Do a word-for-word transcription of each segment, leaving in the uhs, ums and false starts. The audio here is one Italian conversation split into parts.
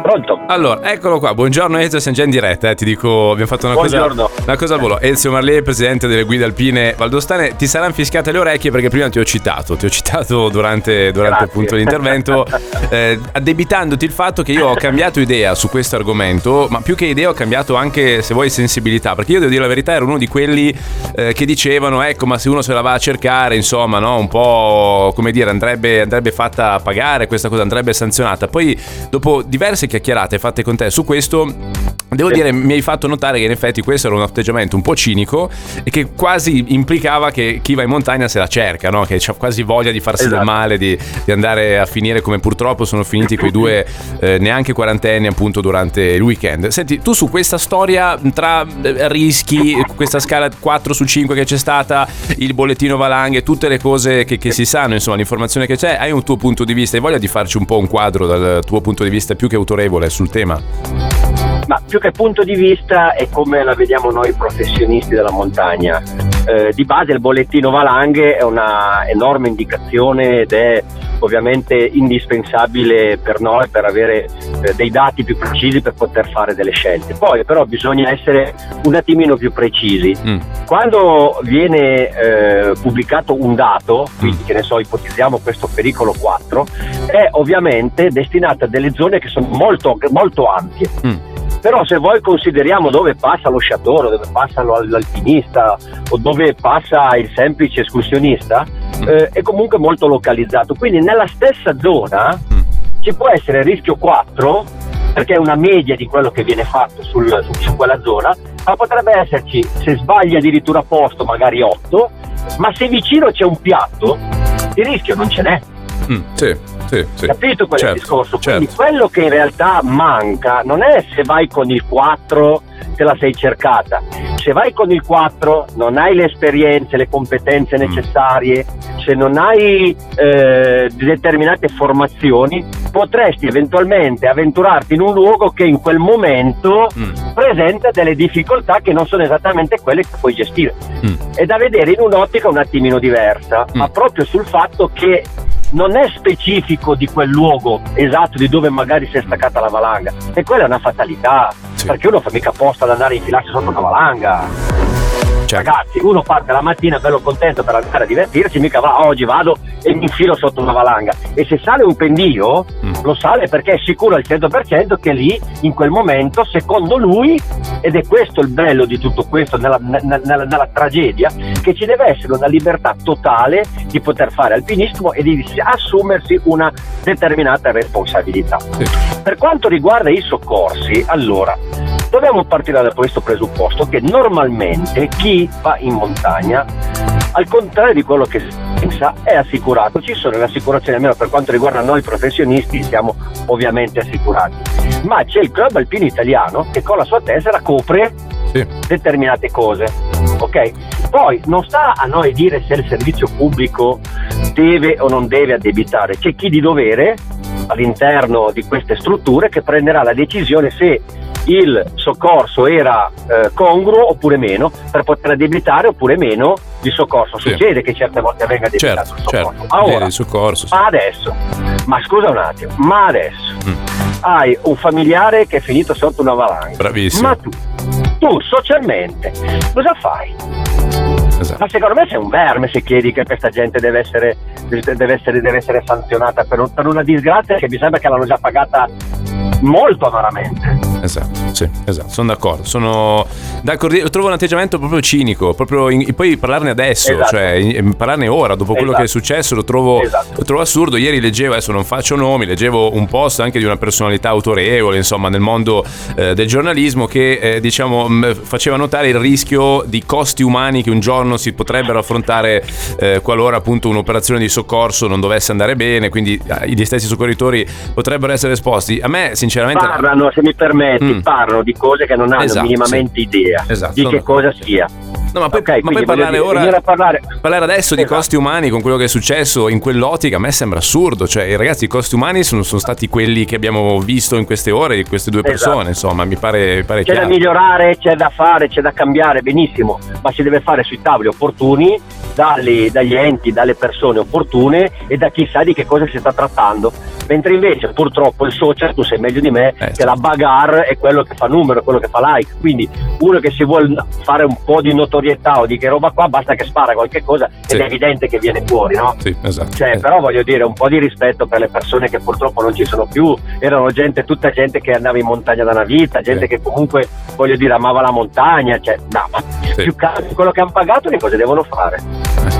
Pronto? Allora, eccolo qua. Buongiorno Ezio, siamo già in diretta, eh. Ti dico, abbiamo fatto una Buongiorno. cosa Una cosa al volo. Ezio Marlè, presidente delle Guide Alpine Valdostane. Ti saranno fischiate le orecchie perché prima ti ho citato Ti ho citato durante, durante appunto l'intervento eh, addebitandoti il fatto che io ho cambiato idea su questo argomento. Ma più che idea ho cambiato anche, se vuoi, sensibilità. Perché io devo dire la verità, ero uno di quelli eh, che dicevano ecco, ma se uno se la va a cercare, insomma, no, un po' come dire, andrebbe, andrebbe fatta pagare, questa cosa andrebbe sanzionata. Poi dopo diverse chiacchierate fatte con te su questo, devo dire, mi hai fatto notare che in effetti questo era un atteggiamento un po' cinico e che quasi implicava che chi va in montagna se la cerca, no? Che c'ha quasi voglia di farsi esatto. del male, di, di andare a finire come purtroppo sono finiti quei due eh, neanche quarantenni appunto durante il weekend. Senti, tu su questa storia tra rischi, questa scala quattro su cinque che c'è stata, il bollettino valanghe, tutte le cose che, che si sanno, insomma l'informazione che c'è, hai un tuo punto di vista? Hai voglia di farci un po' un quadro dal tuo punto di vista più che autorevole sul tema? Ma più che punto di vista è come la vediamo noi professionisti della montagna. Eh, di base il bollettino valanghe è una enorme indicazione ed è ovviamente indispensabile per noi per avere eh, dei dati più precisi per poter fare delle scelte. Poi però bisogna essere un attimino più precisi. Mm. Quando viene eh, pubblicato un dato, quindi che ne so, ipotizziamo questo pericolo quattro, è ovviamente destinato a delle zone che sono molto, molto ampie. Mm. Però se voi consideriamo dove passa lo sciatore, dove passa l'alpinista o dove passa il semplice escursionista, eh, è comunque molto localizzato. Quindi nella stessa zona ci può essere rischio quattro, perché è una media di quello che viene fatto sul, su, su quella zona, ma potrebbe esserci, se sbagli addirittura posto, magari otto, ma se vicino c'è un piatto, il rischio non ce n'è. Mm, sì, sì, sì. Capito quel certo, discorso? Quindi certo. Quello che in realtà manca non è se vai con il quattro te la sei cercata. Se vai con il quattro non hai le esperienze, le competenze necessarie, mm. se non hai eh, determinate formazioni potresti eventualmente avventurarti in un luogo che in quel momento mm. presenta delle difficoltà che non sono esattamente quelle che puoi gestire. Mm. È da vedere in un'ottica un attimino diversa, mm. ma proprio sul fatto che non è specifico di quel luogo esatto di dove magari si è staccata la valanga, e quella è una fatalità, sì. perché uno fa mica apposta ad andare a infilarsi sotto una valanga. Certo. Ragazzi, uno parte la mattina bello contento per andare a divertirsi, mica va oggi vado e mi infilo sotto una valanga, e se sale un pendio mm. lo sale perché è sicuro al cento per cento che lì in quel momento secondo lui, ed è questo il bello di tutto questo nella, nella, nella, nella tragedia, che ci deve essere una libertà totale di poter fare alpinismo e di assumersi una determinata responsabilità. Sì. Per quanto riguarda i soccorsi, allora dobbiamo partire da questo presupposto che normalmente chi va in montagna, al contrario di quello che si pensa, è assicurato. Ci sono le assicurazioni, almeno per quanto riguarda noi professionisti siamo ovviamente assicurati, ma c'è il Club Alpino Italiano che con la sua tessera copre sì. determinate cose, ok? Poi non sta a noi dire se il servizio pubblico deve o non deve addebitare, c'è chi di dovere all'interno di queste strutture che prenderà la decisione se il soccorso era eh, congruo oppure meno, per poter addebitare oppure meno di soccorso. Succede sì. che certe volte venga addebitato certo, il soccorso. Certo. Allora, il soccorso sì. ma adesso, ma scusa un attimo, ma adesso mm. hai un familiare che è finito sotto una valanga. Bravissimo. Ma tu, tu socialmente cosa fai? Esatto. Ma secondo me sei un verme se chiedi che questa gente deve essere, deve essere, deve essere sanzionata per, un, per una disgrazia che mi sembra che l'hanno già pagata molto amaramente. Esatto, sì, esatto, sono d'accordo. Sono d'accordo, trovo un atteggiamento proprio cinico, proprio in, poi parlarne adesso, esatto. cioè in, parlarne ora, dopo esatto. quello che è successo, lo trovo, esatto. lo trovo assurdo. Ieri leggevo, adesso non faccio nomi, leggevo un post anche di una personalità autorevole, insomma, nel mondo eh, del giornalismo che eh, diciamo mh, faceva notare il rischio di costi umani che un giorno si potrebbero affrontare eh, qualora appunto un'operazione di soccorso non dovesse andare bene, quindi eh, gli stessi soccorritori potrebbero essere esposti. A me, sinceramente, parlano, se mi permetti, mm. parlano di cose che non hanno esatto, minimamente sì. idea esatto, di che no. cosa sia. No, ma poi, okay, ma poi parlare dire, ora parlare. parlare adesso esatto. di costi umani con quello che è successo in quell'ottica a me sembra assurdo. Cioè, ragazzi, i costi umani sono, sono stati quelli che abbiamo visto in queste ore di queste due esatto. persone. Insomma, mi pare, mi pare c'è chiaro. Da migliorare, c'è da fare, c'è da cambiare, benissimo, ma si deve fare sui tavoli opportuni, dagli, dagli enti, dalle persone opportune e da chi sa di che cosa si sta trattando. Mentre invece purtroppo il social, tu sei meglio di me, eh. che la bagarre è quello che fa numero, è quello che fa like. Quindi uno che si vuole fare un po' di notorietà o di che roba qua, basta che spara qualche cosa sì. ed è evidente che viene fuori, no? Sì, esatto. Cioè, esatto. Però voglio dire, un po' di rispetto per le persone che purtroppo non ci sono più. Erano gente, tutta gente che andava in montagna da una vita, gente sì. che comunque, voglio dire, amava la montagna, cioè, no, ma sì. più caro di quello che hanno pagato, le cose devono fare.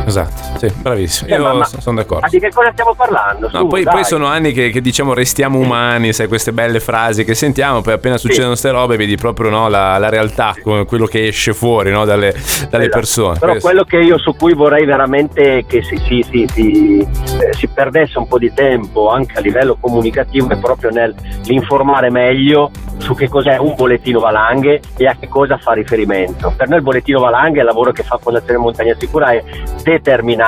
Esatto, sì, bravissimo. Io ma, sono d'accordo. Ma di che cosa stiamo parlando? No, su, poi, poi sono anni che, che diciamo restiamo umani, sai, queste belle frasi che sentiamo, poi appena succedono queste sì. robe vedi proprio no, la, la realtà, sì. quello che esce fuori no, dalle, dalle esatto. persone. Però Questo. Quello che io su cui vorrei veramente che si, si, si, si, eh, si perdesse un po' di tempo anche a livello comunicativo è proprio nell'informare meglio su che cos'è un bollettino valanghe e a che cosa fa riferimento. Per noi il bollettino valanghe è il lavoro che fa Fondazione Montagna Sicura, è determinante.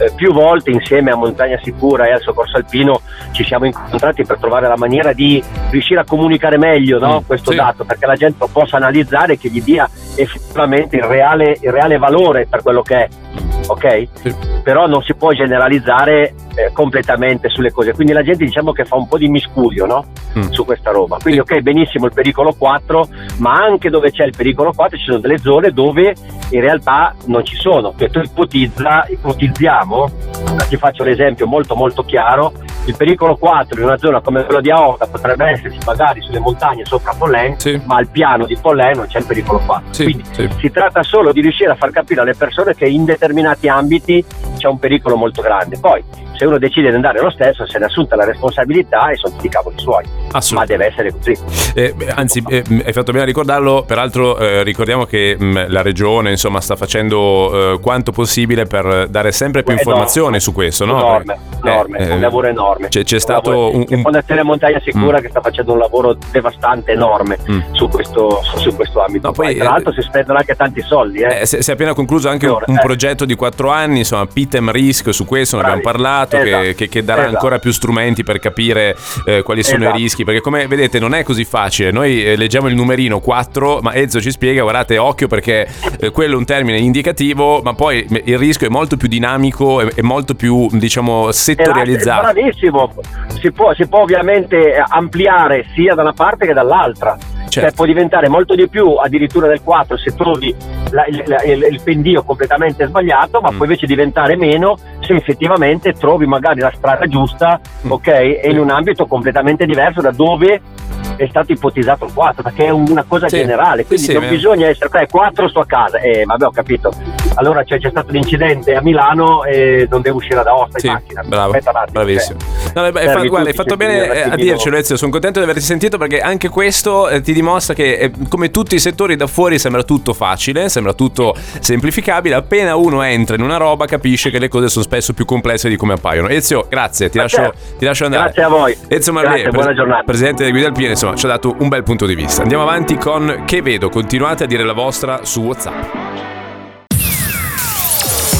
Eh, più volte insieme a Montagna Sicura e al Soccorso Alpino ci siamo incontrati per trovare la maniera di riuscire a comunicare meglio no? mm, questo sì. dato, perché la gente lo possa analizzare e che gli dia effettivamente il reale, il reale valore per quello che è. Ok? Sì. Però non si può generalizzare eh, completamente sulle cose, quindi la gente diciamo che fa un po' di miscuglio no? mm. su questa roba, quindi sì. ok, benissimo il pericolo quattro, ma anche dove c'è il pericolo quattro ci sono delle zone dove in realtà non ci sono, cioè, tu ipotizza, ipotizziamo, ti faccio l'esempio molto molto chiaro, il pericolo quattro in una zona come quella di Aosta potrebbe esserci magari sulle montagne sopra Pollen, sì. ma al piano di Pollen non c'è il pericolo quattro, sì, quindi sì. si tratta solo di riuscire a far capire alle persone che in determinati ambiti c'è un pericolo molto grande, poi se uno decide di andare lo stesso se ne è assunta la responsabilità e sono tutti i cavoli suoi, ma deve essere così. Eh, anzi, eh, hai fatto bene a ricordarlo, peraltro eh, ricordiamo che mh, la regione insomma sta facendo eh, quanto possibile per dare sempre più eh, informazione no. su questo, no? Enorme, enorme, eh, eh, un lavoro enorme. C'è, c'è un stato lavoro, un, un... Fondazione Montagna Sicura mm. che sta facendo un lavoro devastante, enorme mm. su questo su questo ambito. No, poi, tra eh, l'altro si spendono anche tanti soldi. Eh. Eh, si, si è appena concluso anche allora, un eh. progetto di quattro anni, insomma, Pitem Risk, su questo ne abbiamo parlato, esatto, che, che, che darà esatto. ancora più strumenti per capire eh, quali sono esatto. i rischi, perché come vedete non è così facile, noi eh, leggiamo il numerino quattro, ma Ezio ci spiega, guardate, occhio perché eh, quello è un termine indicativo, ma poi il rischio è molto più dinamico, è, è molto più, diciamo, settorializzato. Esatto, bravissimo, si può, si può ovviamente ampliare sia da una parte che dall'altra. Certo. Cioè può diventare molto di più addirittura del quattro se trovi la, il, la, il, il pendio completamente sbagliato, ma mm. può invece diventare meno se effettivamente trovi magari la strada giusta, mm. ok, e in un ambito completamente diverso da dove è stato ipotizzato il quattro, perché è una cosa sì. generale, quindi sì, non sì, bisogna eh. essere quattro sto a casa, eh, vabbè ho capito, allora cioè, c'è stato l'incidente a Milano e non devo uscire da Aosta sì, in macchina, bravo, aspetta un attimo, bravissimo cioè, no, beh, fa, guarda, hai fatto bene a dircelo Ezio, sono contento di averti sentito perché anche questo eh, ti dimostra che eh, come tutti i settori da fuori sembra tutto facile, sembra tutto semplificabile, appena uno entra in una roba capisce che le cose sono spesso più complesse di come appaiono. Ezio, grazie, ti, lascio, ti lascio andare. Grazie a voi. Ezio Marlè, grazie, buona giornata. Presidente di Guide Alpine, insomma ci ha dato un bel punto di vista. Andiamo avanti con Che Vedo, continuate a dire la vostra su WhatsApp.